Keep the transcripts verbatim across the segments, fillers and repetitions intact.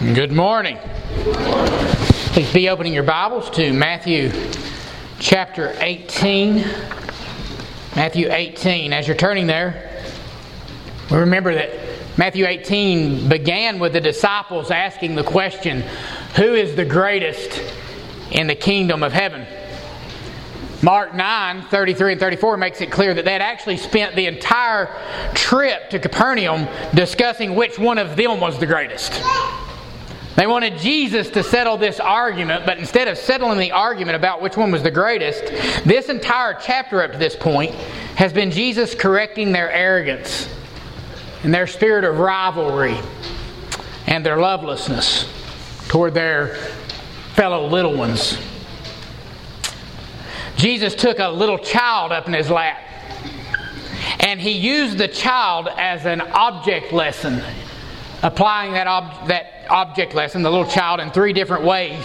Good morning. Please be opening your Bibles to Matthew chapter eighteen. Matthew eighteen. As you're turning there, we remember that Matthew eighteen began with the disciples asking the question, who is the greatest in the kingdom of heaven? Mark nine, thirty-three and thirty-four makes it clear that they had actually spent the entire trip to Capernaum discussing which one of them was the greatest. They wanted Jesus to settle this argument, but instead of settling the argument about which one was the greatest, this entire chapter up to this point has been Jesus correcting their arrogance and their spirit of rivalry and their lovelessness toward their fellow little ones. Jesus took a little child up in his lap, and he used the child as an object lesson, applying that ob- that. object lesson, the little child, in three different ways.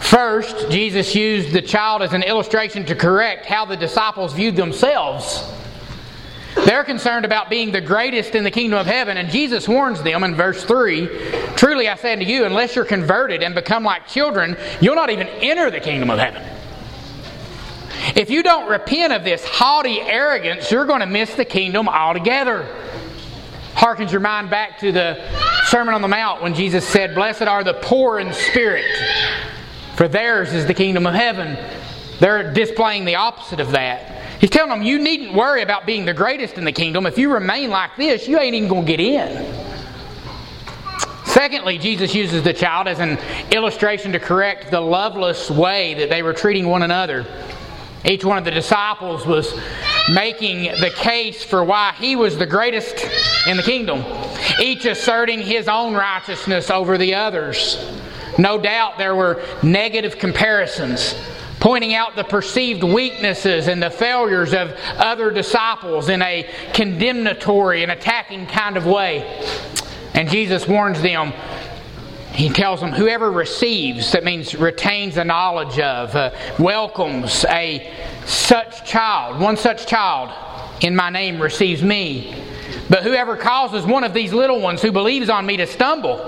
First, Jesus used the child as an illustration to correct how the disciples viewed themselves. They're concerned about being the greatest in the kingdom of heaven, and Jesus warns them in verse three, "Truly I say unto you, unless you're converted and become like children, you'll not even enter the kingdom of heaven." If you don't repent of this haughty arrogance, you're going to miss the kingdom altogether. Harkens your mind back to the Sermon on the Mount when Jesus said, "Blessed are the poor in spirit, for theirs is the kingdom of heaven." They're displaying the opposite of that. He's telling them, you needn't worry about being the greatest in the kingdom. If you remain like this, you ain't even going to get in. Secondly, Jesus uses the child as an illustration to correct the loveless way that they were treating one another. Each one of the disciples was making the case for why he was the greatest in the kingdom, each asserting his own righteousness over the others. No doubt there were negative comparisons, pointing out the perceived weaknesses and the failures of other disciples in a condemnatory and attacking kind of way. And Jesus warns them. He tells them, whoever receives, that means retains a knowledge of, uh, welcomes a such child, one such child in my name receives me. But whoever causes one of these little ones who believes on me to stumble,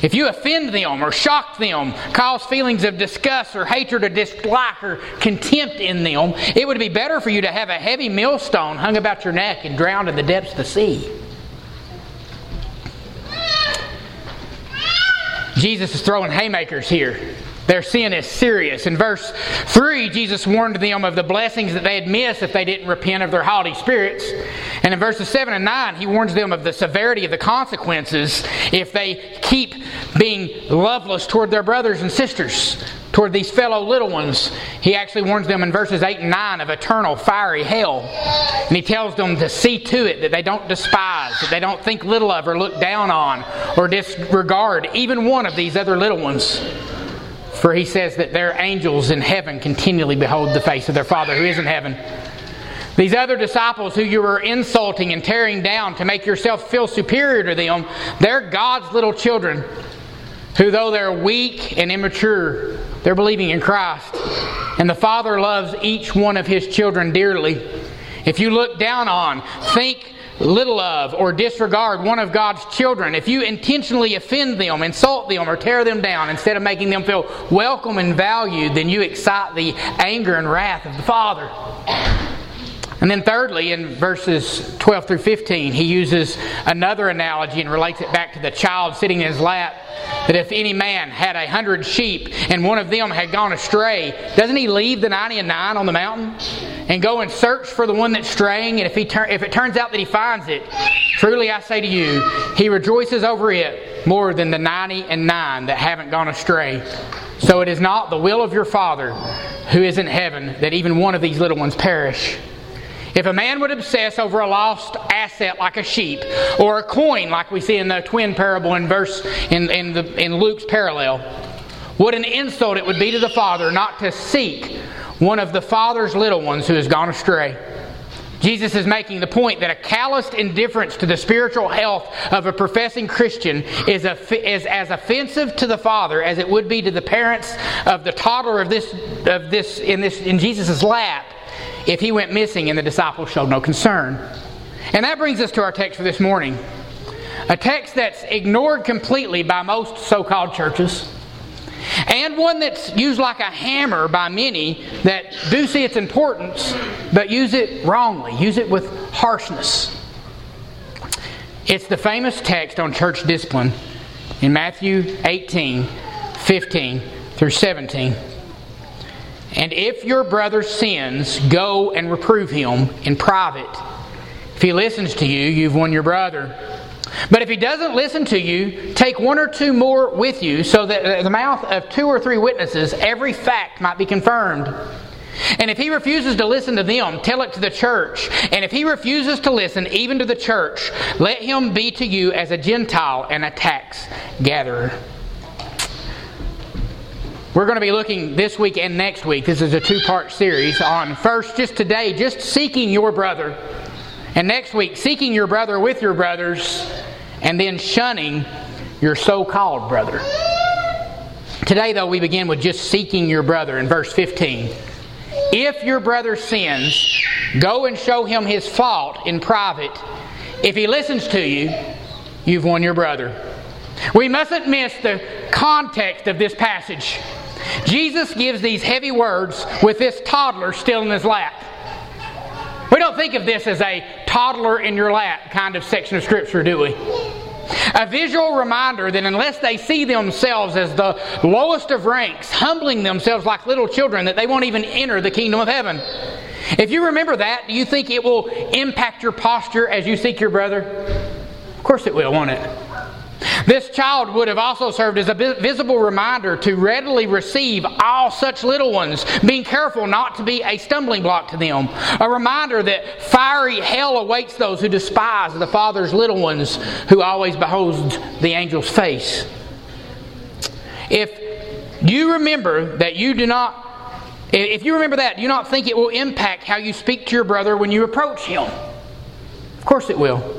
if you offend them or shock them, cause feelings of disgust or hatred or dislike or contempt in them, it would be better for you to have a heavy millstone hung about your neck and drowned in the depths of the sea. Jesus is throwing haymakers here. Their sin is serious. In verse three, Jesus warned them of the blessings that they'd miss if they didn't repent of their haughty spirits. And in verses seven and nine, he warns them of the severity of the consequences if they keep being loveless toward their brothers and sisters, toward these fellow little ones. He actually warns them in verses eight and nine of eternal fiery hell. And he tells them to see to it that they don't despise, that they don't think little of or look down on or disregard even one of these other little ones. For he says that their angels in heaven continually behold the face of their Father who is in heaven. These other disciples who you were insulting and tearing down to make yourself feel superior to them, they're God's little children who, though they're weak and immature, they're believing in Christ. And the Father loves each one of His children dearly. If you look down on, think little of, or disregard one of God's children, if you intentionally offend them, insult them, or tear them down, instead of making them feel welcome and valued, then you excite the anger and wrath of the Father. And then thirdly, in verses twelve through fifteen, he uses another analogy and relates it back to the child sitting in his lap. That if any man had a hundred sheep and one of them had gone astray, doesn't he leave the ninety and nine on the mountain and go and search for the one that's straying? And if he tur- if it turns out that he finds it, truly I say to you, he rejoices over it more than the ninety and nine that haven't gone astray. So it is not the will of your Father who is in heaven that even one of these little ones perish. If a man would obsess over a lost asset like a sheep or a coin like we see in the twin parable in verse in, in, the, in Luke's parallel, what an insult it would be to the Father not to seek one of the Father's little ones who has gone astray. Jesus is making the point that a calloused indifference to the spiritual health of a professing Christian is, a, is as offensive to the Father as it would be to the parents of the toddler of this of this in this in Jesus' lap if he went missing and the disciples showed no concern. And that brings us to our text for this morning. A text that's ignored completely by most so-called churches, and one that's used like a hammer by many that do see its importance, but use it wrongly, use it with harshness. It's the famous text on church discipline in Matthew eighteen, fifteen through seventeen. And if your brother sins, go and reprove him in private. If he listens to you, you've won your brother. But if he doesn't listen to you, take one or two more with you, so that at the mouth of two or three witnesses every fact might be confirmed. And if he refuses to listen to them, tell it to the church. And if he refuses to listen even to the church, let him be to you as a Gentile and a tax gatherer. We're going to be looking this week and next week. This is a two-part series on first, just today, just seeking your brother. And next week, seeking your brother with your brothers, and then shunning your so-called brother. Today, though, we begin with just seeking your brother in verse fifteen. If your brother sins, go and show him his fault in private. If he listens to you, you've won your brother. We mustn't miss the context of this passage. Jesus gives these heavy words with this toddler still in his lap. We don't think of this as a toddler in your lap kind of section of Scripture, do we? A visual reminder that unless they see themselves as the lowest of ranks, humbling themselves like little children, that they won't even enter the kingdom of heaven. If you remember that, do you think it will impact your posture as you seek your brother? Of course it will, won't it? This child would have also served as a visible reminder to readily receive all such little ones, being careful not to be a stumbling block to them. A reminder that fiery hell awaits those who despise the Father's little ones, who always beholds the angel's face. If you remember that you do not, if you remember that, do not think it will impact how you speak to your brother when you approach him. Of course it will.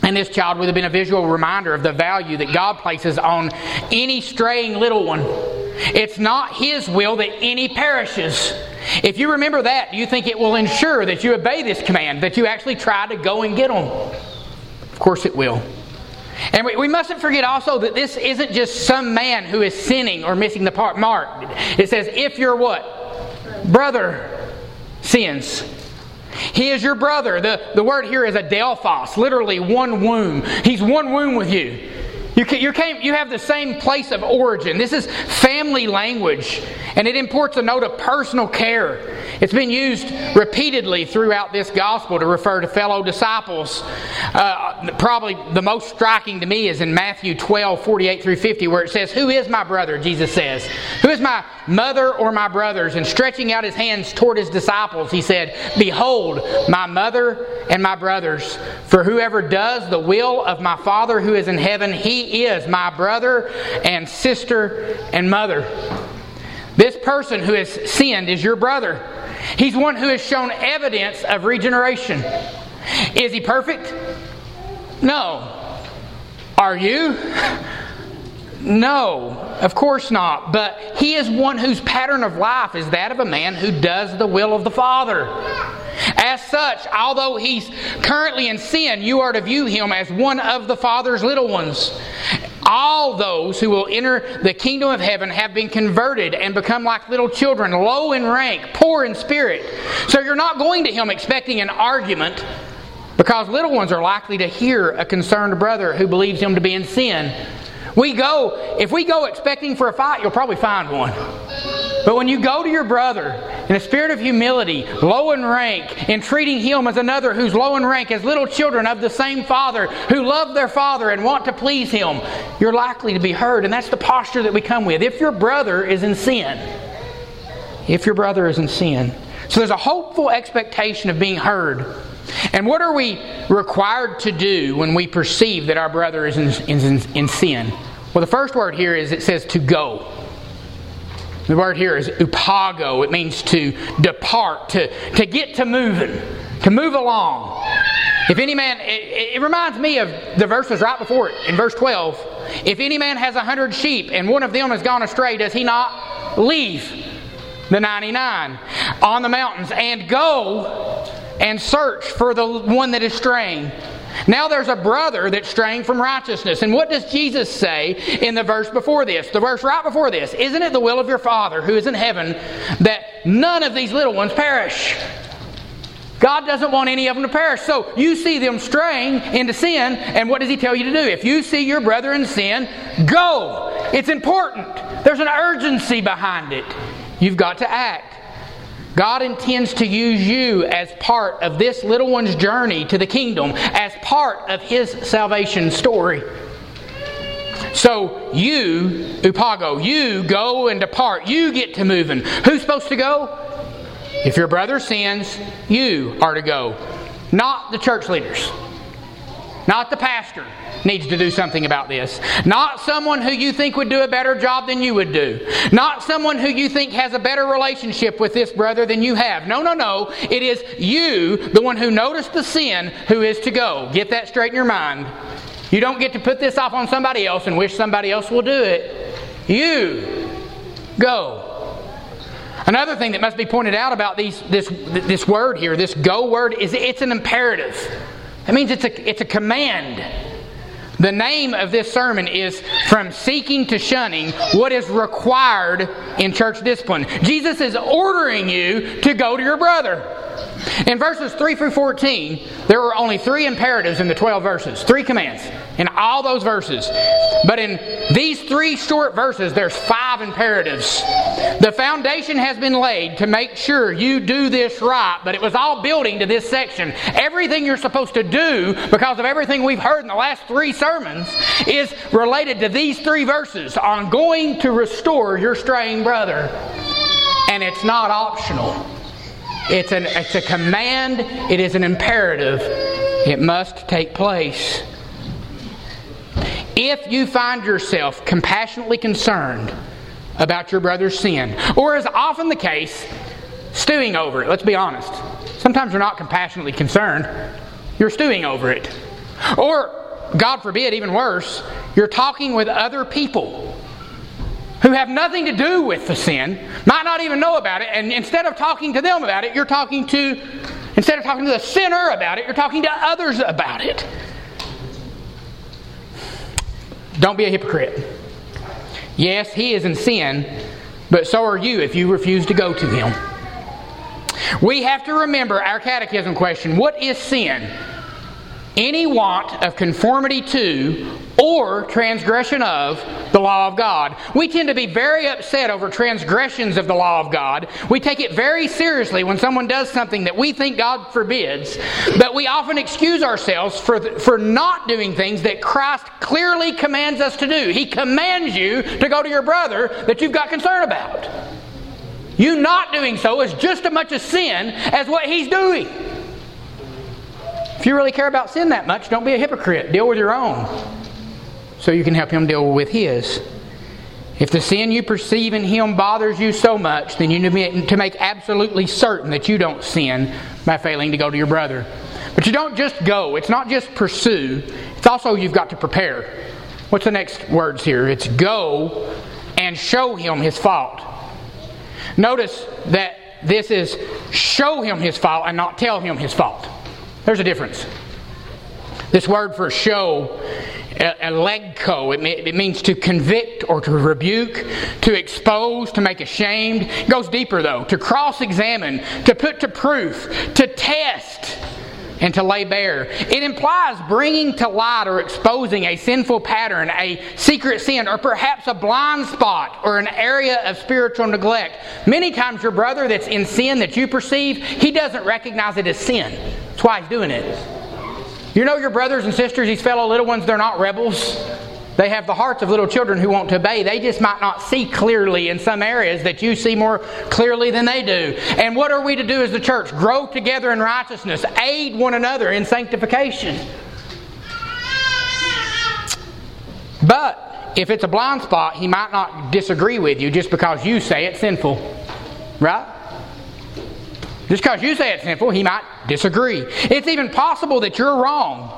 And this child would have been a visual reminder of the value that God places on any straying little one. It's not His will that any perishes. If you remember that, do you think it will ensure that you obey this command, that you actually try to go and get them? Of course it will. And we, we mustn't forget also that this isn't just some man who is sinning or missing the mark. It says, if your what? Brother sins. He is your brother. The, the word here is adelphos, literally one womb. He's one womb with you. You, can, you, came, you have the same place of origin. This is family language, and it imports a note of personal care. It's been used repeatedly throughout this gospel to refer to fellow disciples. Uh, probably the most striking to me is in Matthew twelve, forty-eight through fifty, where it says, "Who is my brother?" Jesus says. "Who is my mother or my brothers?" And stretching out his hands toward his disciples, he said, "Behold, my mother and my brothers, for whoever does the will of my Father who is in heaven, he is my brother and sister and mother." This person who has sinned is your brother. He's one who has shown evidence of regeneration. Is he perfect? No. Are you? No, of course not. But he is one whose pattern of life is that of a man who does the will of the Father. As such, although he's currently in sin, you are to view him as one of the Father's little ones. All those who will enter the kingdom of heaven have been converted and become like little children, low in rank, poor in spirit. So you're not going to him expecting an argument, because little ones are likely to hear a concerned brother who believes him to be in sin. We go, if we go expecting for a fight, you'll probably find one. But when you go to your brother in a spirit of humility, low in rank, and treating him as another who's low in rank, as little children of the same Father, who love their Father and want to please Him, you're likely to be heard. And that's the posture that we come with. If your brother is in sin. If your brother is in sin. So there's a hopeful expectation of being heard. And what are we required to do when we perceive that our brother is in, in, in sin? Well, the first word here is, it says to go. The word here is upago. It means to depart, to, to get to moving, to move along. If any man, it, it reminds me of the verses right before it, in verse twelve. If any man has a hundred sheep and one of them has gone astray, does he not leave the ninety-nine on the mountains and go and search for the one that is straying? Now there's a brother that's straying from righteousness. And what does Jesus say in the verse before this? The verse right before this. Isn't it the will of your Father who is in heaven that none of these little ones perish? God doesn't want any of them to perish. So you see them straying into sin, and what does He tell you to do? If you see your brother in sin, go. It's important. There's an urgency behind it. You've got to act. God intends to use you as part of this little one's journey to the kingdom, as part of His salvation story. So you, upago, you go and depart. You get to moving. Who's supposed to go? If your brother sins, you are to go. Not the church leaders. Not the pastor needs to do something about this. Not someone who you think would do a better job than you would do. Not someone who you think has a better relationship with this brother than you have. No, no, no. It is you, the one who noticed the sin, who is to go. Get that straight in your mind. You don't get to put this off on somebody else and wish somebody else will do it. You go. Another thing that must be pointed out about these, this, this word here, this go word, is it's an imperative. That means it's a, it's a command. The name of this sermon is From Seeking to Shunning, What is Required in Church Discipline. Jesus is ordering you to go to your brother. In verses three through fourteen, there were only three imperatives in the twelve verses. Three commands in all those verses. But in these three short verses, there's five imperatives. The foundation has been laid to make sure you do this right, but it was all building to this section. Everything you're supposed to do, because of everything we've heard in the last three sermons, is related to these three verses on going to restore your straying brother. And it's not optional. It's an it's a command. It is an imperative. It must take place. If you find yourself compassionately concerned about your brother's sin, or is often the case, stewing over it. Let's be honest. Sometimes you're not compassionately concerned. You're stewing over it. Or, God forbid, even worse, you're talking with other people who have nothing to do with the sin, might not even know about it, and instead of talking to them about it, you're talking to, instead of talking to the sinner about it, you're talking to others about it. Don't be a hypocrite. Yes, he is in sin, but so are you if you refuse to go to him. We have to remember our catechism question. What is sin? Any want of conformity to or transgression of the law of God. We tend to be very upset over transgressions of the law of God. We take it very seriously when someone does something that we think God forbids, but we often excuse ourselves for, th- for not doing things that Christ clearly commands us to do. He commands you to go to your brother that you've got concern about. You not doing so is just as much a sin as what He's doing. If you really care about sin that much, don't be a hypocrite. Deal with your own, so you can help him deal with his. If the sin you perceive in him bothers you so much, then you need to make absolutely certain that you don't sin by failing to go to your brother. But you don't just go. It's not just pursue. It's also you've got to prepare. What's the next words here? It's go and show him his fault. Notice that this is show him his fault and not tell him his fault. There's a difference. This word for show, elegco, it means to convict or to rebuke, to expose, to make ashamed. It goes deeper though. To cross-examine, to put to proof, to test, and to lay bare. It implies bringing to light or exposing a sinful pattern, a secret sin, or perhaps a blind spot or an area of spiritual neglect. Many times your brother that's in sin that you perceive, he doesn't recognize it as sin. That's why he's doing it. You know your brothers and sisters, these fellow little ones, they're not rebels. They have the hearts of little children who want to obey. They just might not see clearly in some areas that you see more clearly than they do. And what are we to do as the church? Grow together in righteousness. Aid one another in sanctification. But if it's a blind spot, he might not disagree with you just because you say it's sinful. Right? Just because you say it's sinful, he might disagree. It's even possible that you're wrong.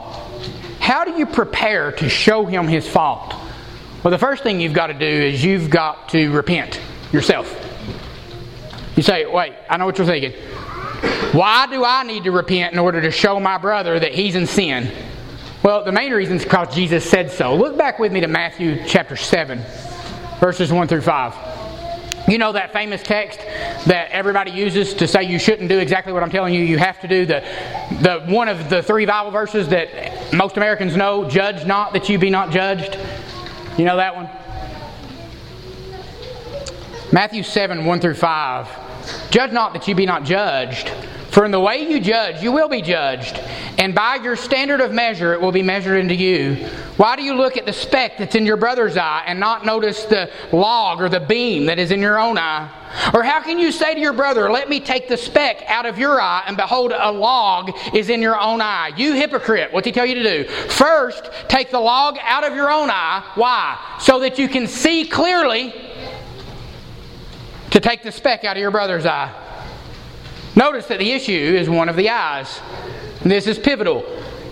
How do you prepare to show him his fault? Well, the first thing you've got to do is you've got to repent yourself. You say, wait, I know what you're thinking. Why do I need to repent in order to show my brother that he's in sin? Well, the main reason is because Jesus said so. Look back with me to Matthew chapter seven, verses one through five. You know that famous text that everybody uses to say you shouldn't do exactly what I'm telling you you have to do? The, the one of the three Bible verses that most Americans know, judge not that you be not judged. You know that one? Matthew seven, one through five. Judge not that you be not judged. For in the way you judge, you will be judged. And by your standard of measure, it will be measured unto you. Why do you look at the speck that's in your brother's eye and not notice the log or the beam that is in your own eye? Or how can you say to your brother, let me take the speck out of your eye, and behold, a log is in your own eye? You hypocrite. What's he tell you to do? First, take the log out of your own eye. Why? So that you can see clearly to take the speck out of your brother's eye. Notice that the issue is one of the eyes. And this is pivotal.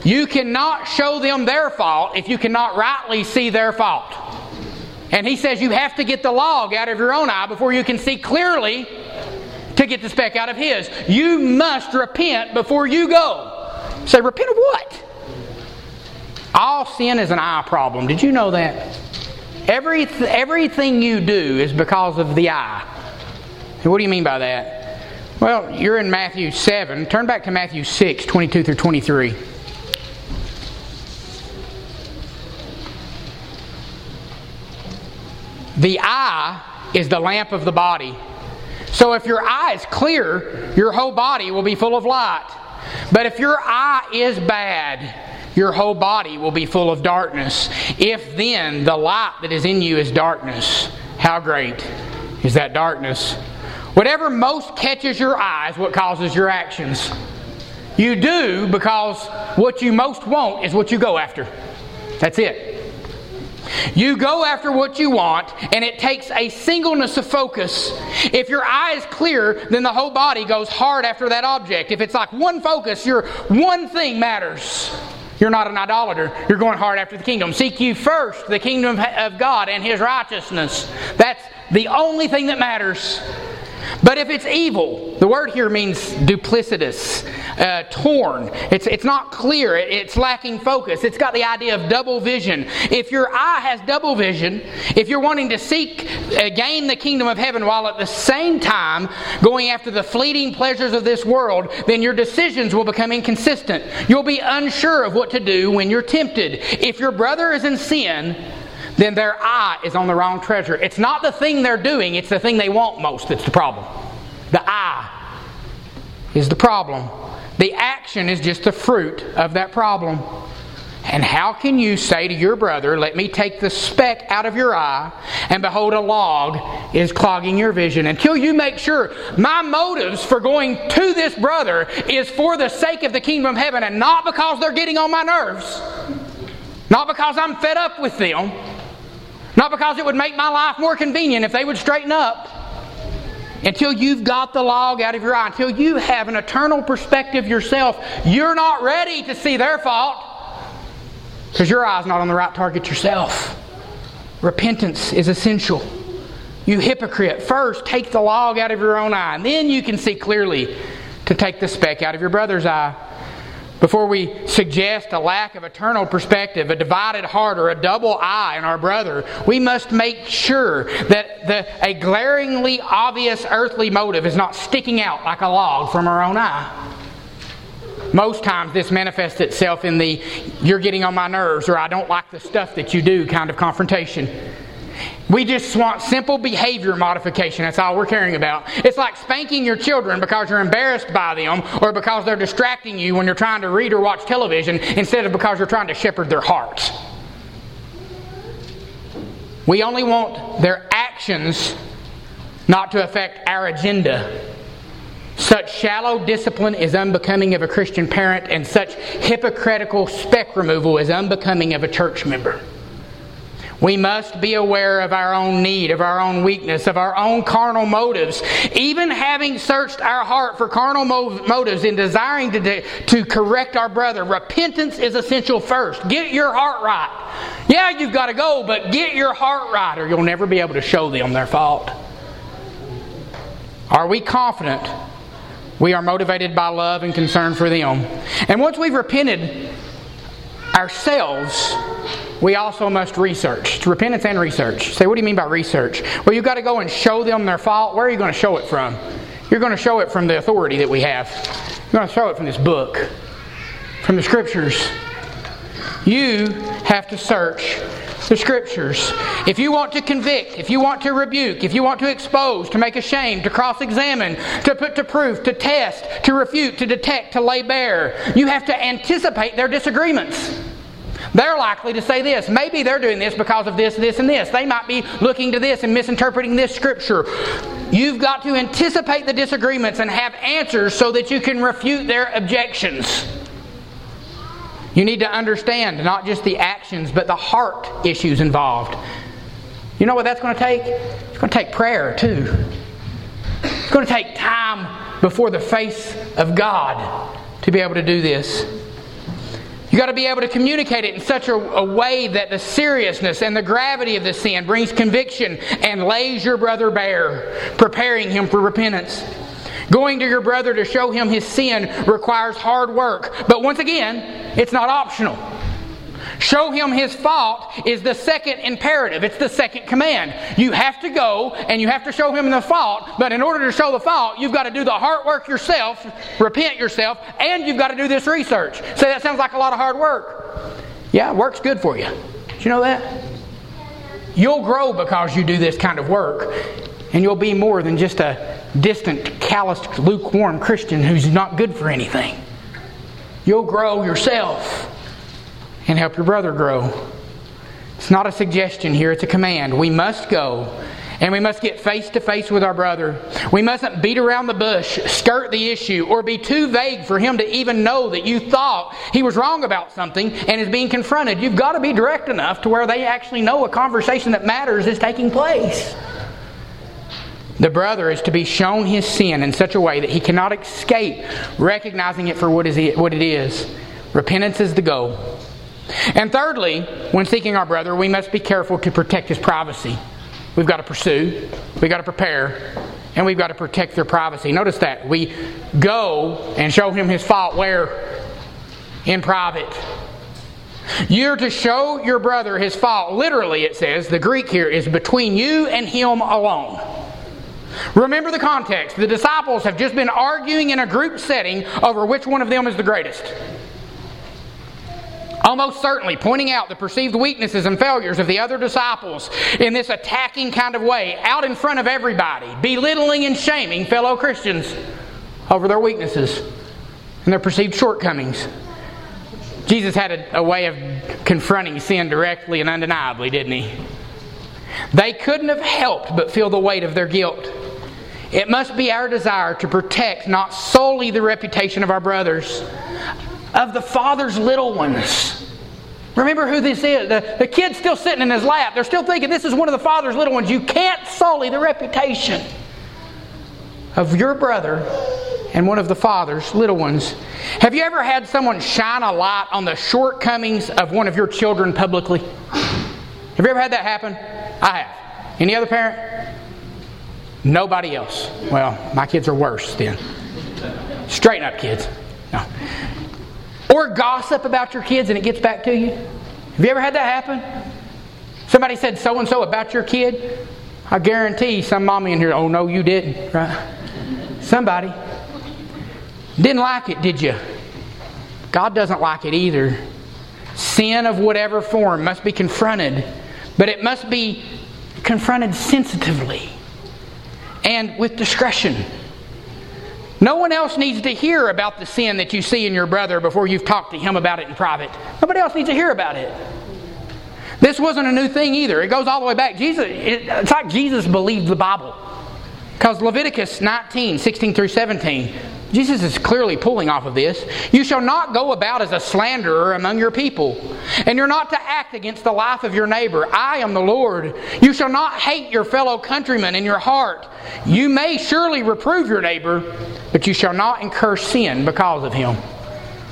You cannot show them their fault if you cannot rightly see their fault. And he says you have to get the log out of your own eye before you can see clearly to get the speck out of his. You must repent before you go. Say, repent of what? All sin is an eye problem. Did you know that? Every, everything you do is because of the eye. And what do you mean by that? Well, you're in Matthew seven. Turn back to Matthew six, twenty-two through twenty-three. The eye is the lamp of the body. So if your eye is clear, your whole body will be full of light. But if your eye is bad, your whole body will be full of darkness. If then the light that is in you is darkness, how great is that darkness? Whatever most catches your eye is what causes your actions. You do because what you most want is what you go after. That's it. You go after what you want, and it takes a singleness of focus. If your eye is clear, then the whole body goes hard after that object. If it's like one focus, your one thing matters. You're not an idolater. You're going hard after the kingdom. Seek you first the kingdom of God and His righteousness. That's the only thing that matters. But if it's evil, the word here means duplicitous, uh, torn. It's, it's not clear. It's lacking focus. It's got the idea of double vision. If your eye has double vision, if you're wanting to seek, uh, gain the kingdom of heaven while at the same time going after the fleeting pleasures of this world, then your decisions will become inconsistent. You'll be unsure of what to do when you're tempted. If your brother is in sin, then their eye is on the wrong treasure. It's not the thing they're doing, it's the thing they want most that's the problem. The eye is the problem. The action is just the fruit of that problem. And how can you say to your brother, let me take the speck out of your eye, and behold, a log is clogging your vision? Until you make sure my motives for going to this brother is for the sake of the kingdom of heaven and not because they're getting on my nerves, not because I'm fed up with them, not because it would make my life more convenient if they would straighten up. Until you've got the log out of your eye, until you have an eternal perspective yourself, you're not ready to see their fault because your eye's not on the right target yourself. Repentance is essential. You hypocrite, first take the log out of your own eye, and then you can see clearly to take the speck out of your brother's eye. Before we suggest a lack of eternal perspective, a divided heart, or a double eye in our brother, we must make sure that the, a glaringly obvious earthly motive is not sticking out like a log from our own eye. Most times this manifests itself in the you're getting on my nerves or I don't like the stuff that you do kind of confrontation. We just want simple behavior modification. That's all we're caring about. It's like spanking your children because you're embarrassed by them or because they're distracting you when you're trying to read or watch television instead of because you're trying to shepherd their hearts. We only want their actions not to affect our agenda. Such shallow discipline is unbecoming of a Christian parent, and such hypocritical speck removal is unbecoming of a church member. We must be aware of our own need, of our own weakness, of our own carnal motives. Even having searched our heart for carnal motives in desiring to, de- to correct our brother, repentance is essential first. Get your heart right. Yeah, you've got to go, but get your heart right or you'll never be able to show them their fault. Are we confident we are motivated by love and concern for them? And once we've repented, ourselves, we also must research. It's repentance and research. Say, what do you mean by research? Well, you've got to go and show them their fault. Where are you going to show it from? You're going to show it from the authority that we have. You're going to show it from this book, from the Scriptures. You have to search the Scriptures. If you want to convict, if you want to rebuke, if you want to expose, to make ashamed, to cross-examine, to put to proof, to test, to refute, to detect, to lay bare, you have to anticipate their disagreements. They're likely to say this. Maybe they're doing this because of this, this, and this. They might be looking to this and misinterpreting this Scripture. You've got to anticipate the disagreements and have answers so that you can refute their objections. You need to understand not just the actions, but the heart issues involved. You know what that's going to take? It's going to take prayer too. It's going to take time before the face of God to be able to do this. You've got to be able to communicate it in such a, a way that the seriousness and the gravity of the sin brings conviction and lays your brother bare, preparing him for repentance. Going to your brother to show him his sin requires hard work. But once again, it's not optional. Show him his fault is the second imperative. It's the second command. You have to go and you have to show him the fault. But in order to show the fault, you've got to do the hard work yourself, repent yourself, and you've got to do this research. So that sounds like a lot of hard work. Yeah, work's good for you. Did you know that? You'll grow because you do this kind of work. And you'll be more than just a distant, calloused, lukewarm Christian who's not good for anything. You'll grow yourself and help your brother grow. It's not a suggestion here, it's a command. We must go and we must get face to face with our brother. We mustn't beat around the bush, skirt the issue, or be too vague for him to even know that you thought he was wrong about something and is being confronted. You've got to be direct enough to where they actually know a conversation that matters is taking place. The brother is to be shown his sin in such a way that he cannot escape recognizing it for what it is. Repentance is the goal. And thirdly, when seeking our brother, we must be careful to protect his privacy. We've got to pursue, we've got to prepare, and we've got to protect their privacy. Notice that. We go and show him his fault where? In private. You're to show your brother his fault. Literally, it says, the Greek here is between you and him alone. Remember the context. The disciples have just been arguing in a group setting over which one of them is the greatest. Almost certainly pointing out the perceived weaknesses and failures of the other disciples in this attacking kind of way, out in front of everybody, belittling and shaming fellow Christians over their weaknesses and their perceived shortcomings. Jesus had a, a way of confronting sin directly and undeniably, didn't he? They couldn't have helped but feel the weight of their guilt. It must be our desire to protect not solely the reputation of our brothers, of the Father's little ones. Remember who this is. The, the kid's still sitting in his lap. They're still thinking this is one of the Father's little ones. You can't sully the reputation of your brother and one of the Father's little ones. Have you ever had someone shine a light on the shortcomings of one of your children publicly? Have you ever had that happen? I have. Any other parent? Nobody else. Well, my kids are worse then. Straighten up, kids. No. Or gossip about your kids and it gets back to you. Have you ever had that happen? Somebody said so-and-so about your kid. I guarantee some mommy in here, oh no, you didn't, right? Somebody. Didn't like it, did you? God doesn't like it either. Sin of whatever form must be confronted. But it must be confronted sensitively and with discretion. No one else needs to hear about the sin that you see in your brother before you've talked to him about it in private. Nobody else needs to hear about it. This wasn't a new thing either. It goes all the way back. Jesus, it's like Jesus believed the Bible. Because Leviticus nineteen, sixteen through seventeen, Jesus is clearly pulling off of this. You shall not go about as a slanderer among your people, and you're not to act against the life of your neighbor. I am the Lord. You shall not hate your fellow countrymen in your heart. You may surely reprove your neighbor, but you shall not incur sin because of him.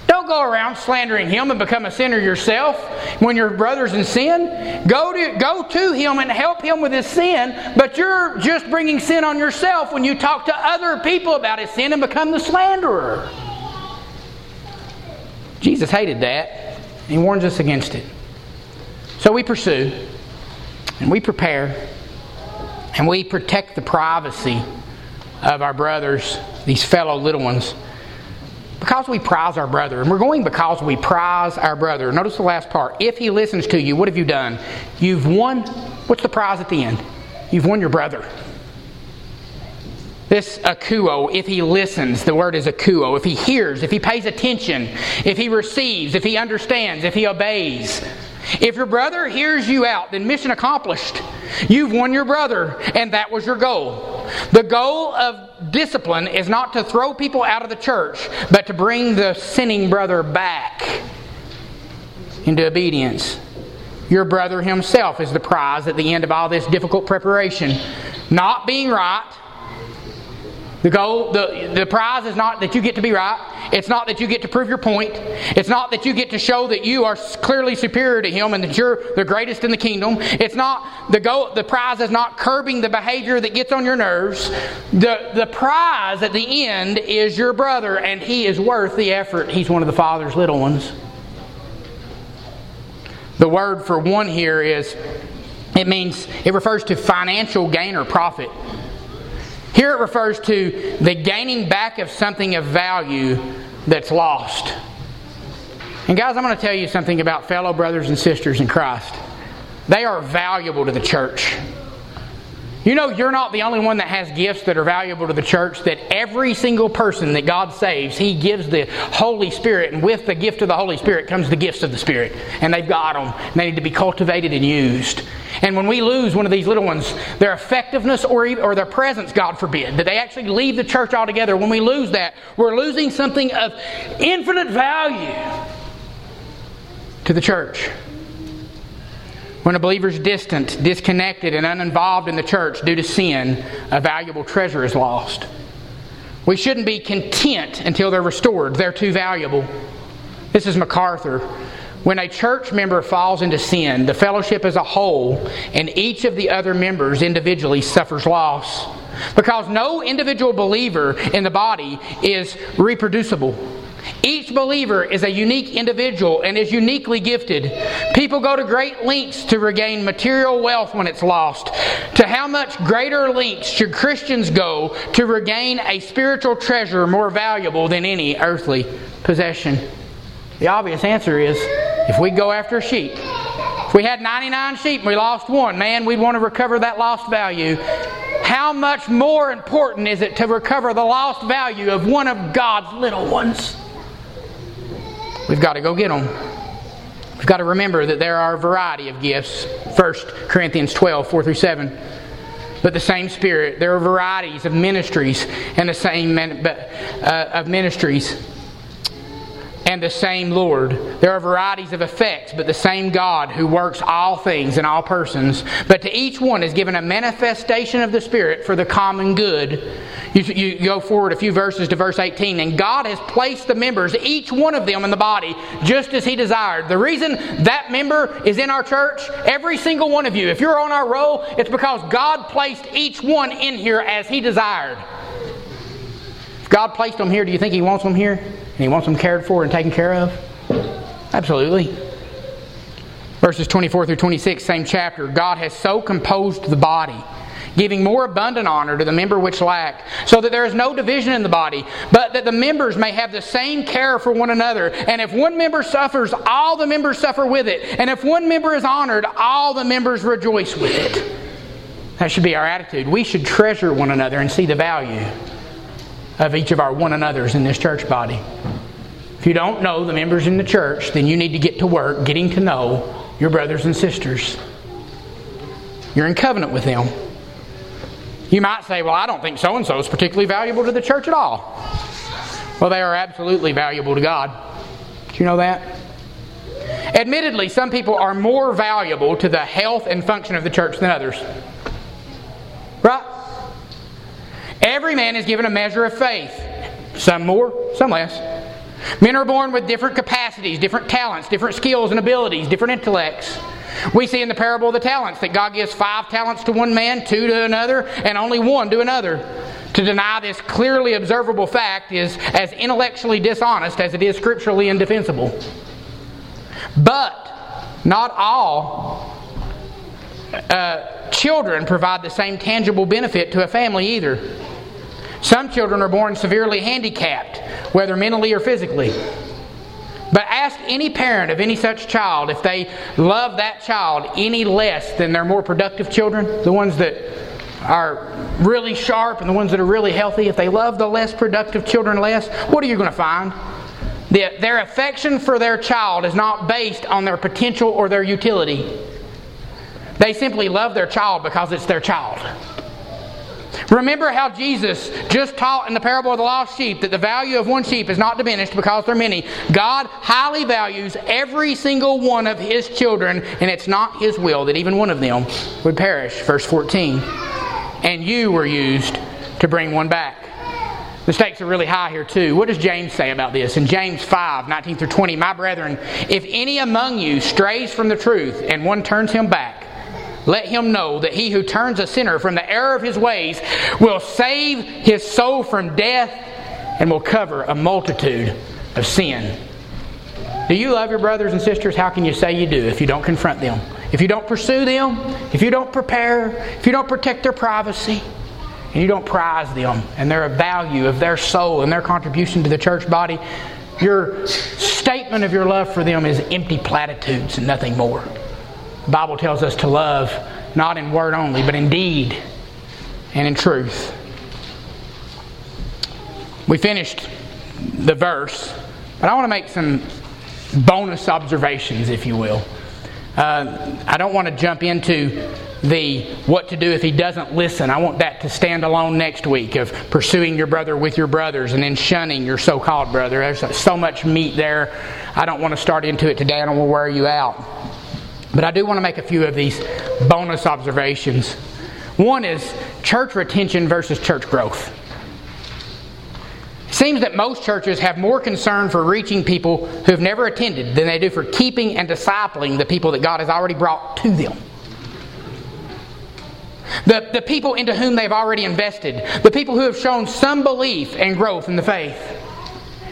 Don't go around slandering him and become a sinner yourself when your brother's in sin. Go to, go to him and help him with his sin, but you're just bringing sin on yourself when you talk to other people about his sin and become the slanderer. Jesus hated that. And He warns us against it. So we pursue, and we prepare, and we protect the privacy of our brothers, these fellow little ones, because we prize our brother. And we're going because we prize our brother. Notice the last part. If he listens to you, what have you done? You've won. What's the prize at the end? You've won your brother. This akouo, if he listens, the word is akouo. If he hears, if he pays attention, if he receives, if he understands, if he obeys. If your brother hears you out, then mission accomplished. You've won your brother, and that was your goal. The goal of discipline is not to throw people out of the church, but to bring the sinning brother back into obedience. Your brother himself is the prize at the end of all this difficult preparation. Not being right. The goal, the, the prize is not that you get to be right. It's not that you get to prove your point. It's not that you get to show that you are clearly superior to him and that you're the greatest in the kingdom. It's not the goal, the prize is not curbing the behavior that gets on your nerves. The, the prize at the end is your brother, and he is worth the effort. He's one of the Father's little ones. The word for one here is, it means, it refers to financial gain or profit. Here it refers to the gaining back of something of value that's lost. And guys, I'm going to tell you something about fellow brothers and sisters in Christ. They are valuable to the church. You know, you're not the only one that has gifts that are valuable to the church, that every single person that God saves, He gives the Holy Spirit, and with the gift of the Holy Spirit comes the gifts of the Spirit. And they've got them. And they need to be cultivated and used. And when we lose one of these little ones, their effectiveness or or their presence, God forbid, that they actually leave the church altogether. When we lose that, we're losing something of infinite value to the church. When a believer is distant, disconnected, and uninvolved in the church due to sin, a valuable treasure is lost. We shouldn't be content until they're restored. They're too valuable. This is MacArthur. When a church member falls into sin, the fellowship as a whole and each of the other members individually suffers loss, because no individual believer in the body is reproducible. Each believer is a unique individual and is uniquely gifted. People go to great lengths to regain material wealth when it's lost. To how much greater lengths should Christians go to regain a spiritual treasure more valuable than any earthly possession? The obvious answer is, if we go after a sheep, if we had ninety-nine sheep and we lost one, man, we'd want to recover that lost value. How much more important is it to recover the lost value of one of God's little ones? We've got to go get them. We've got to remember that there are a variety of gifts. First Corinthians twelve, four through seven. But the same Spirit, there are varieties of ministries and the same uh, of ministries. And the same Lord. There are varieties of effects, but the same God who works all things in all persons. But to each one is given a manifestation of the Spirit for the common good. You, you go forward a few verses to verse eighteen. And God has placed the members, each one of them in the body, just as He desired. The reason that member is in our church, every single one of you, if you're on our roll, it's because God placed each one in here as He desired. If God placed them here, do you think He wants them here? And He wants them cared for and taken care of? Absolutely. Verses twenty-four through twenty-six, same chapter. God has so composed the body, giving more abundant honor to the member which lacked, so that there is no division in the body, but that the members may have the same care for one another. And if one member suffers, all the members suffer with it. And if one member is honored, all the members rejoice with it. That should be our attitude. We should treasure one another and see the value of each of our one another's in this church body. If you don't know the members in the church, then you need to get to work getting to know your brothers and sisters. You're in covenant with them. You might say, well, I don't think so-and-so is particularly valuable to the church at all. Well, they are absolutely valuable to God. Do you know that? Admittedly, some people are more valuable to the health and function of the church than others. Right? Every man is given a measure of faith. Some more, some less. Men are born with different capacities, different talents, different skills and abilities, different intellects. We see in the parable of the talents that God gives five talents to one man, two to another, and only one to another. To deny this clearly observable fact is as intellectually dishonest as it is scripturally indefensible. But not all uh, children provide the same tangible benefit to a family either. Some children are born severely handicapped, whether mentally or physically. But ask any parent of any such child if they love that child any less than their more productive children, the ones that are really sharp and the ones that are really healthy. If they love the less productive children less, what are you going to find? That their affection for their child is not based on their potential or their utility. They simply love their child because it's their child. Remember how Jesus just taught in the parable of the lost sheep that the value of one sheep is not diminished because there are many. God highly values every single one of His children, and it's not His will that even one of them would perish. Verse fourteen. And you were used to bring one back. The stakes are really high here too. What does James say about this? In James five, nineteen through twenty, my brethren, if any among you strays from the truth and one turns him back, let him know that he who turns a sinner from the error of his ways will save his soul from death and will cover a multitude of sin. Do you love your brothers and sisters? How can you say you do if you don't confront them? If you don't pursue them? If you don't prepare? If you don't protect their privacy? And you don't prize them and their value of their soul and their contribution to the church body? Your statement of your love for them is empty platitudes and nothing more. The Bible tells us to love not in word only, but in deed and in truth. We finished the verse, but I want to make some bonus observations, if you will. Uh, I don't want to jump into the what to do if he doesn't listen. I want that to stand alone next week, of pursuing your brother with your brothers and then shunning your so-called brother. There's so much meat there. I don't want to start into it today. I don't want to wear you out. But I do want to make a few of these bonus observations. One is church retention versus church growth. It seems that most churches have more concern for reaching people who have never attended than they do for keeping and discipling the people that God has already brought to them. The, the people into whom they've already invested. The people who have shown some belief and growth in the faith.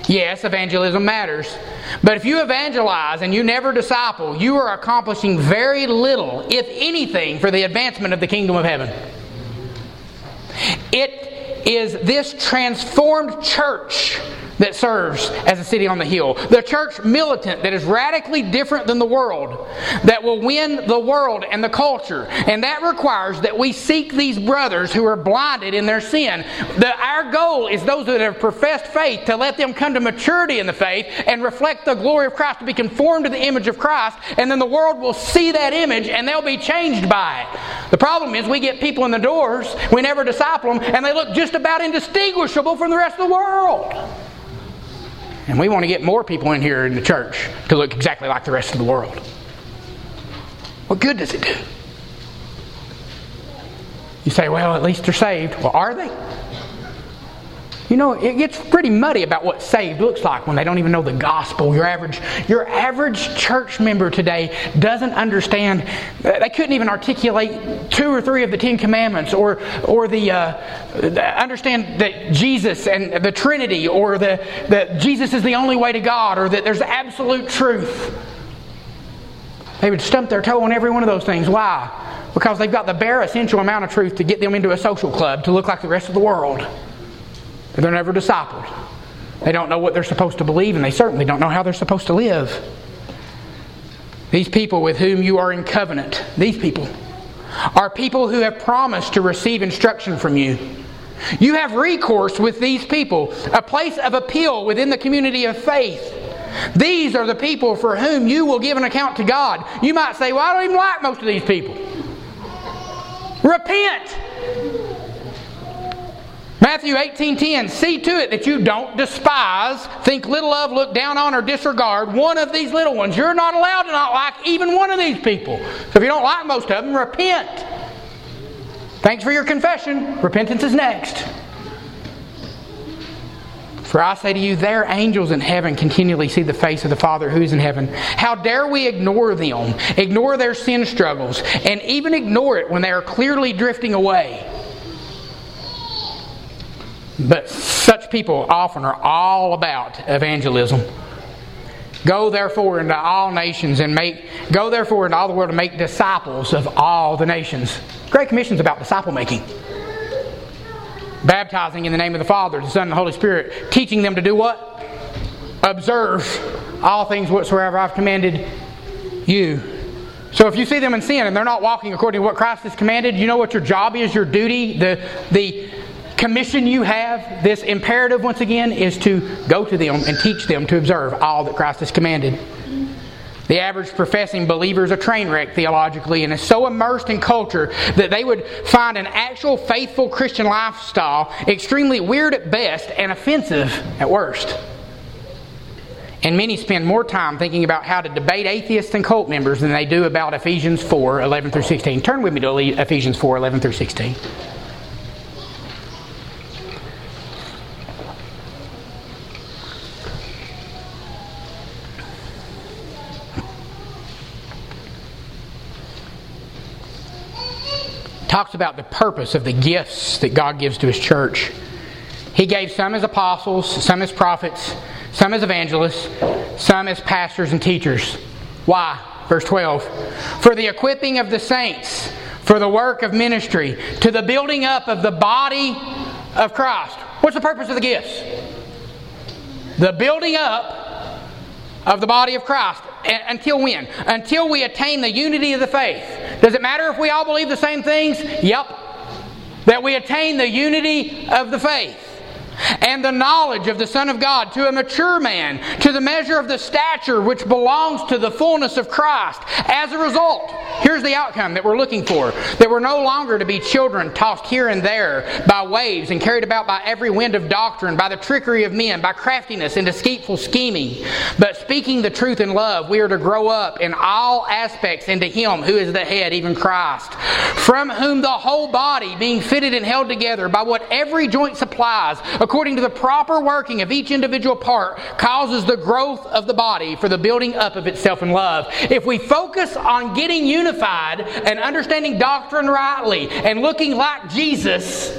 Yes, evangelism matters. But if you evangelize and you never disciple, you are accomplishing very little, if anything, for the advancement of the kingdom of heaven. It is this transformed church that serves as a city on the hill. The church militant that is radically different than the world, that will win the world and the culture. And that requires that we seek these brothers who are blinded in their sin. The, our goal is those that have professed faith, to let them come to maturity in the faith and reflect the glory of Christ, to be conformed to the image of Christ. And then the world will see that image and they'll be changed by it. The problem is we get people in the doors, we never disciple them, and they look just about indistinguishable from the rest of the world. And we want to get more people in here in the church to look exactly like the rest of the world. What good does it do? You say, well, at least they're saved. Well, are they? You know, it gets pretty muddy about what saved looks like when they don't even know the gospel. Your average, your average church member today doesn't understand. They couldn't even articulate two or three of the Ten Commandments, or or the uh, understand that Jesus and the Trinity, or the that Jesus is the only way to God, or that there's absolute truth. They would stump their toe on every one of those things. Why? Because they've got the bare essential amount of truth to get them into a social club to look like the rest of the world. They're never discipled. They don't know what they're supposed to believe, and they certainly don't know how they're supposed to live. These people with whom you are in covenant, these people, are people who have promised to receive instruction from you. You have recourse with these people, a place of appeal within the community of faith. These are the people for whom you will give an account to God. You might say, well, I don't even like most of these people. Repent! Matthew eighteen ten, see to it that you don't despise, think little of, look down on, or disregard one of these little ones. You're not allowed to not like even one of these people. So if you don't like most of them, repent. Thanks for your confession. Repentance is next. For I say to you, their angels in heaven continually see the face of the Father who is in heaven. How dare we ignore them, ignore their sin struggles, and even ignore it when they are clearly drifting away? But such people often are all about evangelism. Go therefore into all nations and make go therefore into all the world and make disciples of all the nations. Great Commission's about disciple making. Baptizing in the name of the Father, the Son, and the Holy Spirit, teaching them to do what? Observe all things whatsoever I've commanded you. So if you see them in sin and they're not walking according to what Christ has commanded, you know what your job is, your duty, the the commission you have, this imperative once again, is to go to them and teach them to observe all that Christ has commanded. The average professing believer is a train wreck theologically and is so immersed in culture that they would find an actual faithful Christian lifestyle extremely weird at best and offensive at worst. And many spend more time thinking about how to debate atheists and cult members than they do about Ephesians four eleven through sixteen. Turn with me to Ephesians four eleven through sixteen. Talks about the purpose of the gifts that God gives to His church. He gave some as apostles, some as prophets, some as evangelists, some as pastors and teachers. Why? Verse twelve. For the equipping of the saints, for the work of ministry, to the building up of the body of Christ. What's the purpose of the gifts? The building up of the body of Christ. Until when? Until we attain the unity of the faith. Does it matter if we all believe the same things? Yep. That we attain the unity of the faith and the knowledge of the Son of God to a mature man, to the measure of the stature which belongs to the fullness of Christ. As a result, here's the outcome that we're looking for. That we're no longer to be children tossed here and there by waves and carried about by every wind of doctrine, by the trickery of men, by craftiness and deceitful scheming. But speaking the truth in love, we are to grow up in all aspects into Him who is the head, even Christ, from whom the whole body, being fitted and held together by what every joint supplies, according to the proper working of each individual part, causes the growth of the body for the building up of itself in love. If we focus on getting unified and understanding doctrine rightly and looking like Jesus,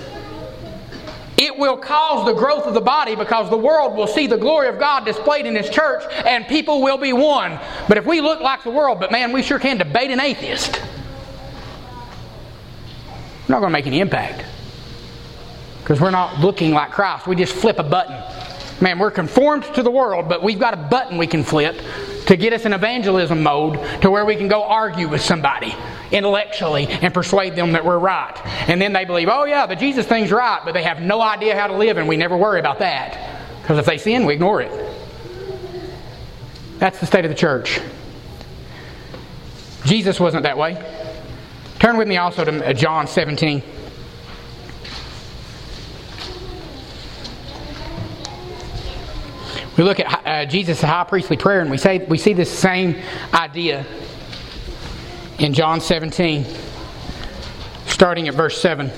it will cause the growth of the body because the world will see the glory of God displayed in His church and people will be one. But if we look like the world, but man, we sure can debate an atheist, we're not going to make any impact. Because we're not looking like Christ. We just flip a button. Man, we're conformed to the world, but we've got a button we can flip to get us in evangelism mode to where we can go argue with somebody intellectually and persuade them that we're right. And then they believe, oh yeah, the Jesus thing's right, but they have no idea how to live and we never worry about that. Because if they sin, we ignore it. That's the state of the church. Jesus wasn't that way. Turn with me also to John seventeen. We look at uh, Jesus' high priestly prayer and we say we see this same idea in John seventeen, starting at verse seven.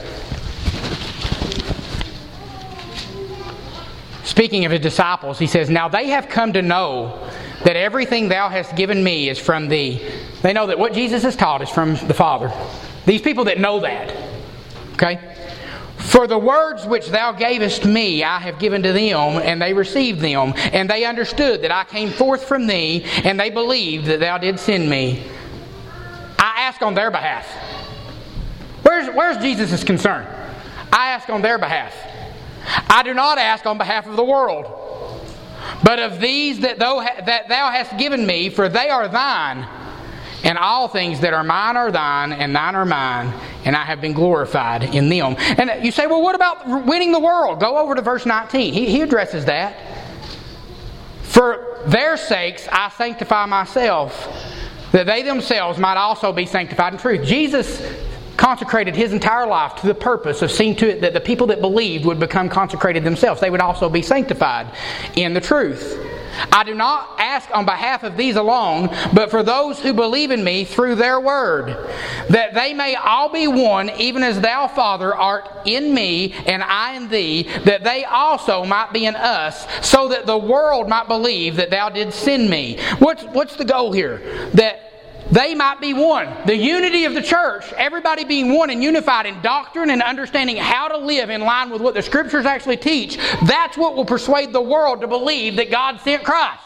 Speaking of His disciples, He says, now they have come to know that everything Thou hast given me is from Thee. They know that what Jesus has taught is from the Father. These people that know that, okay? For the words which Thou gavest me I have given to them, and they received them, and they understood that I came forth from Thee, and they believed that Thou didst send me. I ask on their behalf. Where's, where's Jesus' concern? I ask on their behalf. I do not ask on behalf of the world, but of these that thou, that thou hast given me, for they are Thine, and all things that are mine are Thine, and Thine are mine, and I have been glorified in them. And you say, well, what about winning the world? Go over to verse nineteen. He, he addresses that. For their sakes I sanctify myself, that they themselves might also be sanctified in truth. Jesus consecrated His entire life to the purpose of seeing to it that the people that believed would become consecrated themselves. They would also be sanctified in the truth. I do not ask on behalf of these alone, but for those who believe in me through their word, that they may all be one, even as Thou, Father, art in me and I in Thee, that they also might be in us, so that the world might believe that Thou didst send me. What's, what's the goal here? That they might be one. The unity of the church, everybody being one and unified in doctrine and understanding how to live in line with what the Scriptures actually teach, that's what will persuade the world to believe that God sent Christ.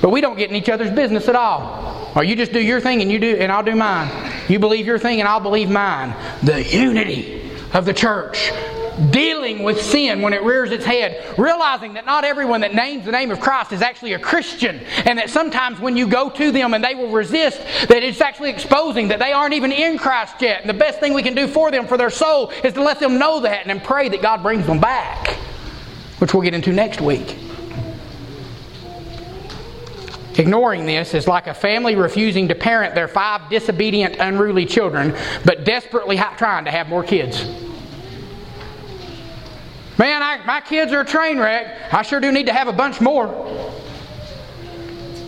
But we don't get in each other's business at all. Or you just do your thing and you do, and I'll do mine. You believe your thing and I'll believe mine. The unity of the church. Dealing with sin when it rears its head. Realizing that not everyone that names the name of Christ is actually a Christian. And that sometimes when you go to them and they will resist, that it's actually exposing that they aren't even in Christ yet. And the best thing we can do for them, for their soul, is to let them know that and then pray that God brings them back. Which we'll get into next week. Ignoring this is like a family refusing to parent their five disobedient, unruly children, but desperately trying to have more kids. Man, I, my kids are a train wreck. I sure do need to have a bunch more.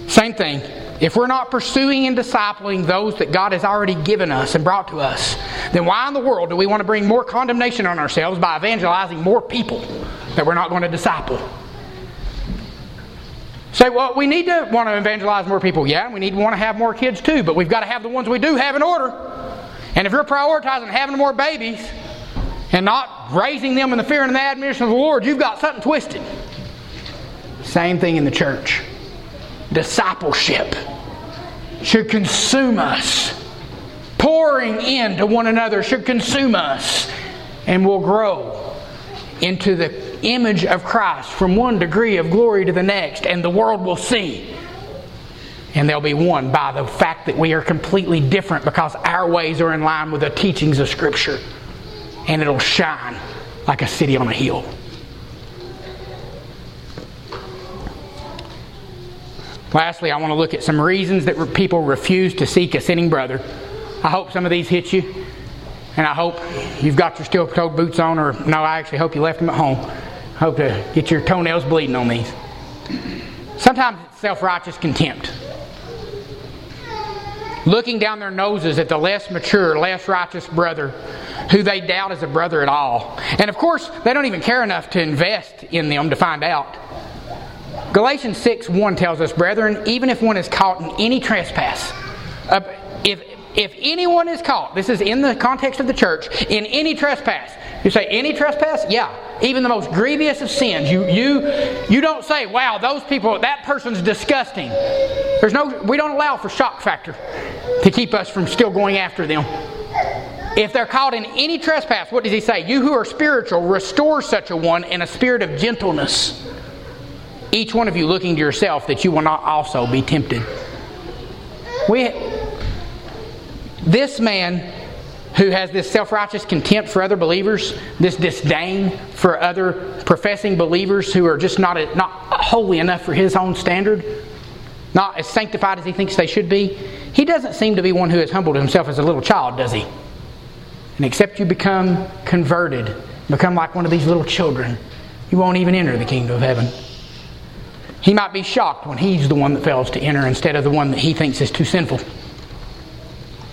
Same thing. If we're not pursuing and discipling those that God has already given us and brought to us, then why in the world do we want to bring more condemnation on ourselves by evangelizing more people that we're not going to disciple? Say, well, we need to want to evangelize more people. Yeah, we need to want to have more kids too, but we've got to have the ones we do have in order. And if you're prioritizing having more babies and not raising them in the fear and the admonition of the Lord, you've got something twisted. Same thing in the church. Discipleship should consume us. Pouring into one another should consume us, and we'll grow into the image of Christ from one degree of glory to the next, and the world will see. And they'll be won by the fact that we are completely different because our ways are in line with the teachings of Scripture. And it'll shine like a city on a hill. Lastly, I want to look at some reasons that people refuse to seek a sinning brother. I hope some of these hit you. And I hope you've got your steel-toed boots on, or no, I actually hope you left them at home. I hope to get your toenails bleeding on these. Sometimes it's self-righteous contempt. Looking down their noses at the less mature, less righteous brother who they doubt is a brother at all. And of course, they don't even care enough to invest in them to find out. Galatians six one tells us, brethren, even if one is caught in any trespass, if If anyone is caught, this is in the context of the church, in any trespass. You say, any trespass? Yeah. Even the most grievous of sins. You you you don't say, wow, those people, that person's disgusting. There's no, we don't allow for shock factor to keep us from still going after them. If they're caught in any trespass, what does he say? You who are spiritual, restore such a one in a spirit of gentleness. Each one of you looking to yourself that you will not also be tempted. We... This man who has this self-righteous contempt for other believers, this disdain for other professing believers who are just not not holy enough for his own standard, not as sanctified as he thinks they should be, he doesn't seem to be one who has humbled himself as a little child, does he? And except you become converted, become like one of these little children, you won't even enter the kingdom of heaven. He might be shocked when he's the one that fails to enter instead of the one that he thinks is too sinful.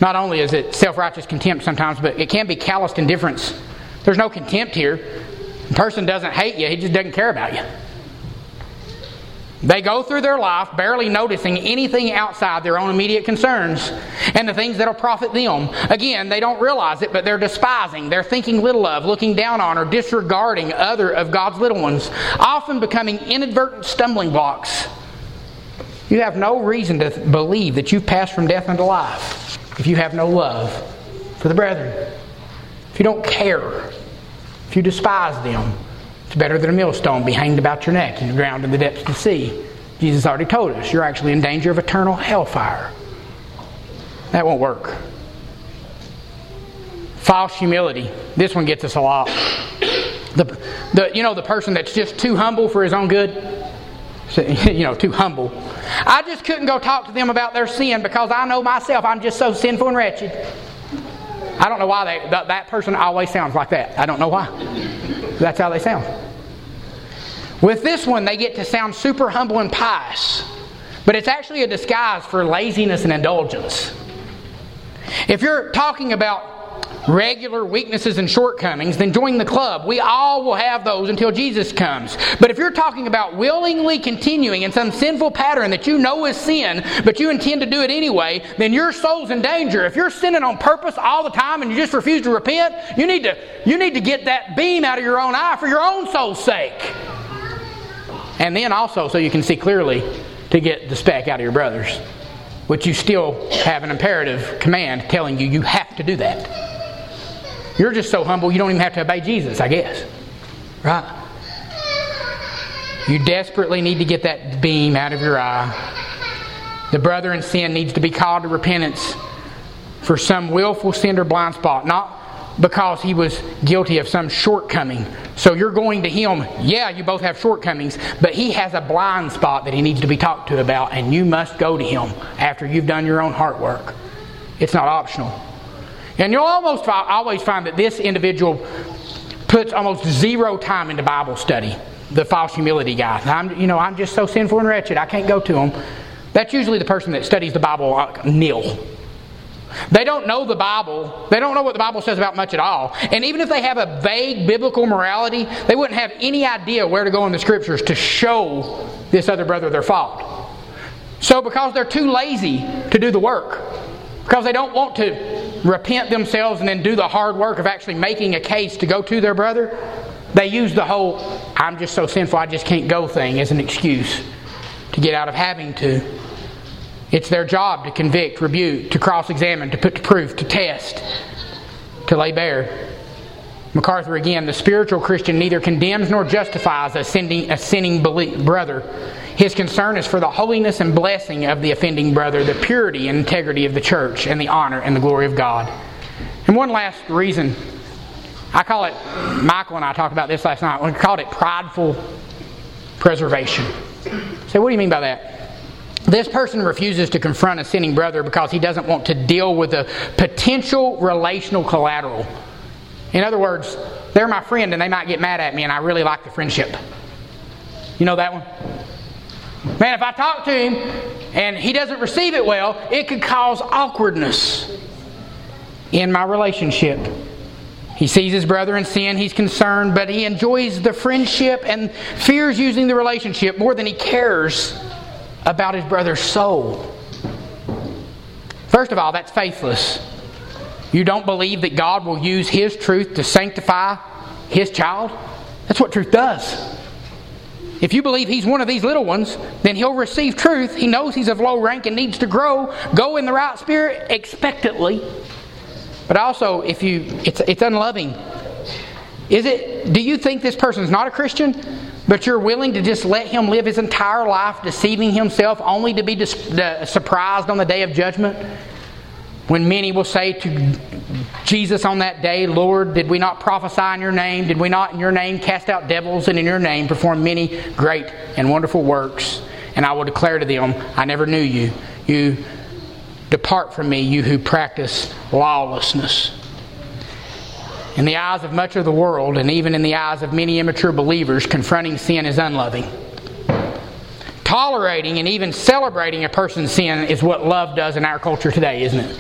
Not only is it self-righteous contempt sometimes, but it can be calloused indifference. There's no contempt here. The person doesn't hate you, he just doesn't care about you. They go through their life barely noticing anything outside their own immediate concerns and the things that will profit them. Again, they don't realize it, but they're despising, they're thinking little of, looking down on, or disregarding other of God's little ones, often becoming inadvertent stumbling blocks. You have no reason to believe that you've passed from death unto life if you have no love for the brethren. If you don't care, if you despise them, it's better than a millstone be hanged about your neck and drowned in the depths of the sea. Jesus already told us you're actually in danger of eternal hellfire. That won't work. False humility. This one gets us a lot. The, the, you know the person that's just too humble for his own good? You know, too humble. I just couldn't go talk to them about their sin because I know myself. I'm just so sinful and wretched. I don't know why they, th- that person always sounds like that. I don't know why. That's how they sound. With this one, they get to sound super humble and pious. But it's actually a disguise for laziness and indulgence. If you're talking about regular weaknesses and shortcomings, then join the club. We all will have those until Jesus comes. But if you're talking about willingly continuing in some sinful pattern that you know is sin, but you intend to do it anyway, then your soul's in danger. If you're sinning on purpose all the time and you just refuse to repent, you need to, you need to get that beam out of your own eye for your own soul's sake. And then also so you can see clearly to get the speck out of your brother's. But you still have an imperative command telling you you have to do that. You're just so humble you don't even have to obey Jesus, I guess. Right? You desperately need to get that beam out of your eye. The brother in sin needs to be called to repentance for some willful sin or blind spot, not because he was guilty of some shortcoming. So you're going to him, yeah, you both have shortcomings, but he has a blind spot that he needs to be talked to about, and you must go to him after you've done your own heart work. It's not optional. And you'll almost find, always find that this individual puts almost zero time into Bible study. The false humility guy. I'm, you know, I'm just so sinful and wretched. I can't go to them. That's usually the person that studies the Bible nil. They don't know the Bible. They don't know what the Bible says about much at all. And even if they have a vague biblical morality, they wouldn't have any idea where to go in the Scriptures to show this other brother their fault. So because they're too lazy to do the work, because they don't want to repent themselves and then do the hard work of actually making a case to go to their brother, they use the whole, I'm just so sinful, I just can't go thing as an excuse to get out of having to. It's their job to convict, rebuke, to cross-examine, to put to proof, to test, to lay bare. MacArthur again, the spiritual Christian neither condemns nor justifies a sinning, a sinning brother. His concern is for the holiness and blessing of the offending brother, the purity and integrity of the church, and the honor and the glory of God. And one last reason, I call it, Michael and I talked about this last night, we called it prideful preservation. So what do you mean by that? This person refuses to confront a sinning brother because he doesn't want to deal with a potential relational collateral. In other words, they're my friend and they might get mad at me and I really like the friendship. You know that one? Man, if I talk to him and he doesn't receive it well, it could cause awkwardness in my relationship. He sees his brother in sin, he's concerned, but he enjoys the friendship and fears using the relationship more than he cares about his brother's soul. First of all, that's faithless. You don't believe that God will use His truth to sanctify His child? That's what truth does. If you believe He's one of these little ones, then He'll receive truth. He knows He's of low rank and needs to grow. Go in the right spirit expectantly. But also, if you, it's it's unloving. Is it? Do you think this person's not a Christian, but you're willing to just let him live his entire life deceiving himself only to be dis, uh, surprised on the day of judgment? When many will say to Jesus on that day, Lord, did we not prophesy in your name? Did we not in your name cast out devils and in your name perform many great and wonderful works? And I will declare to them, I never knew you. You... Depart from me, you who practice lawlessness. In the eyes of much of the world, and even in the eyes of many immature believers, confronting sin is unloving. Tolerating and even celebrating a person's sin is what love does in our culture today, isn't it?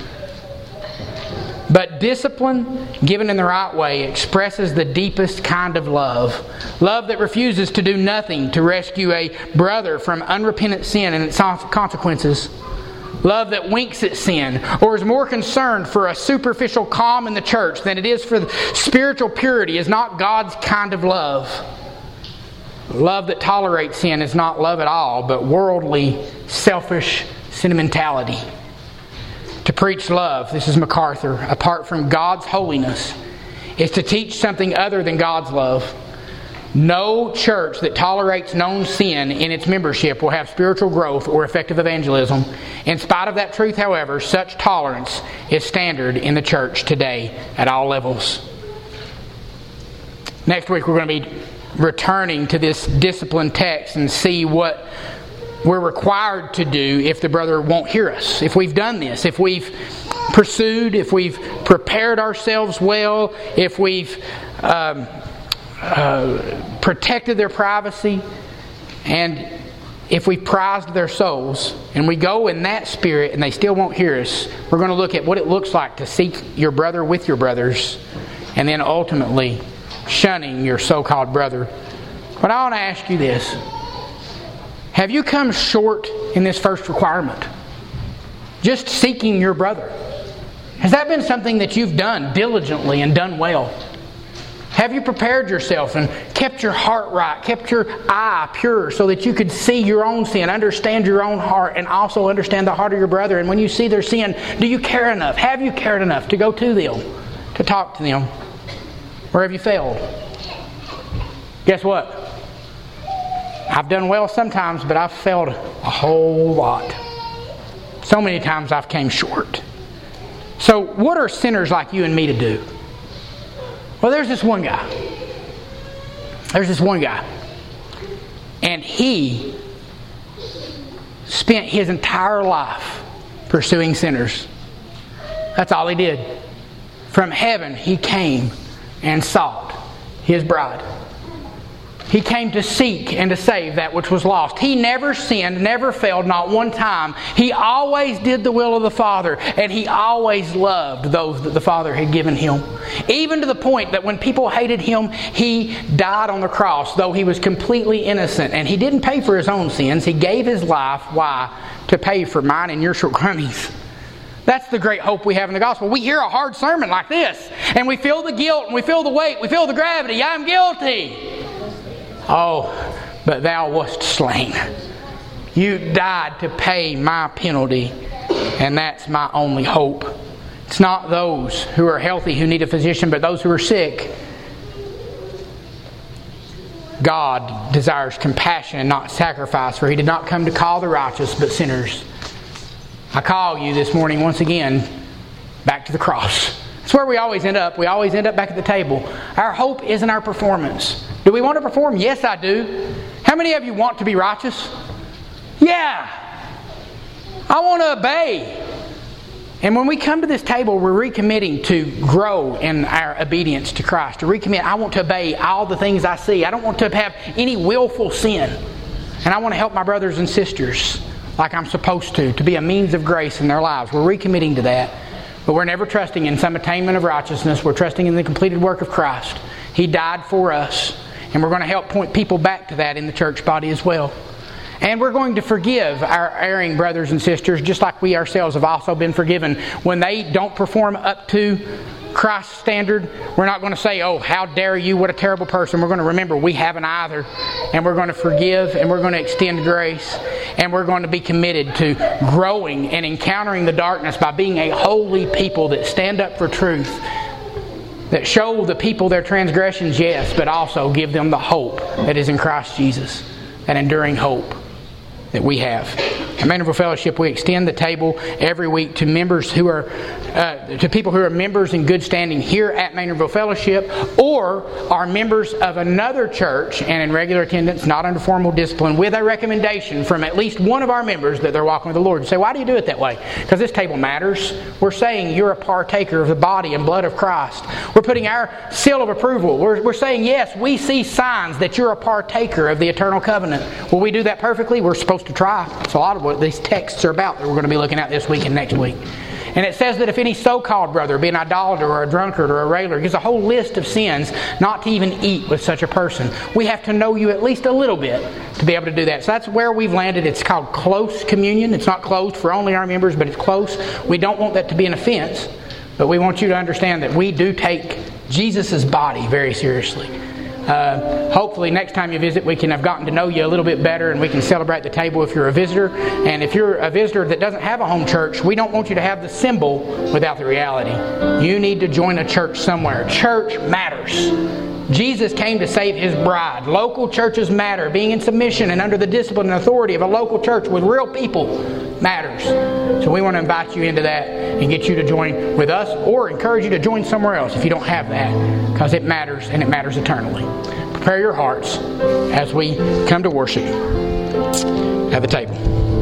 But discipline, given in the right way, expresses the deepest kind of love. Love that refuses to do nothing to rescue a brother from unrepentant sin and its consequences. Love that winks at sin or is more concerned for a superficial calm in the church than it is for spiritual purity is not God's kind of love. Love that tolerates sin is not love at all, but worldly, selfish sentimentality. To preach love, this is MacArthur, apart from God's holiness, is to teach something other than God's love. No church that tolerates known sin in its membership will have spiritual growth or effective evangelism. In spite of that truth, however, such tolerance is standard in the church today at all levels. Next week we're going to be returning to this discipline text and see what we're required to do if the brother won't hear us. If we've done this, if we've pursued, if we've prepared ourselves well, if we've... Um, Uh, protected their privacy, and if we prized their souls and we go in that spirit and they still won't hear us, we're going to look at what it looks like to seek your brother with your brothers and then ultimately shunning your so-called brother. But I want to ask you this. Have you come short in this first requirement? Just seeking your brother. Has that been something that you've done diligently and done well? Have you prepared yourself and kept your heart right, kept your eye pure so that you could see your own sin, understand your own heart, and also understand the heart of your brother? And when you see their sin, do you care enough? Have you cared enough to go to them, to talk to them? Or have you failed? Guess what? I've done well sometimes, but I've failed a whole lot. So many times I've came short. So what are sinners like you and me to do? Well, there's this one guy. There's this one guy. And he spent his entire life pursuing sinners. That's all he did. From heaven, he came and sought his bride. He came to seek and to save that which was lost. He never sinned, never failed, not one time. He always did the will of the Father, and he always loved those that the Father had given him. Even to the point that when people hated him, he died on the cross, though he was completely innocent. And he didn't pay for his own sins. He gave his life, why? To pay for mine and your shortcomings. That's the great hope we have in the gospel. We hear a hard sermon like this, and we feel the guilt, and we feel the weight, we feel the gravity. I'm guilty. Oh, but thou wast slain. You died to pay my penalty, and that's my only hope. It's not those who are healthy who need a physician, but those who are sick. God desires compassion and not sacrifice, for He did not come to call the righteous, but sinners. I call you this morning once again back to the cross. That's where we always end up. We always end up back at the table. Our hope isn't our performance. Do we want to perform? Yes, I do. How many of you want to be righteous? Yeah. I want to obey. And when we come to this table, we're recommitting to grow in our obedience to Christ. To recommit, I want to obey all the things I see. I don't want to have any willful sin. And I want to help my brothers and sisters like I'm supposed to, to be a means of grace in their lives. We're recommitting to that. But we're never trusting in some attainment of righteousness. We're trusting in the completed work of Christ. He died for us. And we're going to help point people back to that in the church body as well. And we're going to forgive our erring brothers and sisters just like we ourselves have also been forgiven. When they don't perform up to Christ's standard, we're not going to say, oh, how dare you, what a terrible person. We're going to remember we haven't either. And we're going to forgive, and we're going to extend grace, and we're going to be committed to growing and encountering the darkness by being a holy people that stand up for truth, that show the people their transgressions, yes, but also give them the hope that is in Christ Jesus, an enduring hope that we have. At Maynardville Fellowship, we extend the table every week to members who are uh, to people who are members in good standing here at Maynardville Fellowship, or are members of another church and in regular attendance, not under formal discipline, with a recommendation from at least one of our members that they're walking with the Lord. You say, why do you do it that way? Because this table matters. We're saying you're a partaker of the body and blood of Christ. We're putting our seal of approval. We're, we're saying, yes, we see signs that you're a partaker of the eternal covenant. Will we do that perfectly? We're supposed to try. It's a lot of what these texts are about that we're going to be looking at this week and next week. And it says that if any so-called brother be an idolater or a drunkard or a railer, gives a whole list of sins, not to even eat with such a person. We have to know you at least a little bit to be able to do that. So that's where we've landed. It's called close communion. It's not closed for only our members, but it's close. We don't want that to be an offense, but we want you to understand that we do take Jesus' body very seriously. Uh, hopefully next time you visit we can have gotten to know you a little bit better, and we can celebrate the table if you're a visitor. And if you're a visitor that doesn't have a home church, we don't want you to have the symbol without the reality. You need to join a church somewhere. Church matters. Jesus came to save His bride. Local churches matter. Being in submission and under the discipline and authority of a local church with real people matters. So we want to invite you into that and get you to join with us, or encourage you to join somewhere else if you don't have that, because it matters, and it matters eternally. Prepare your hearts as we come to worship at the table.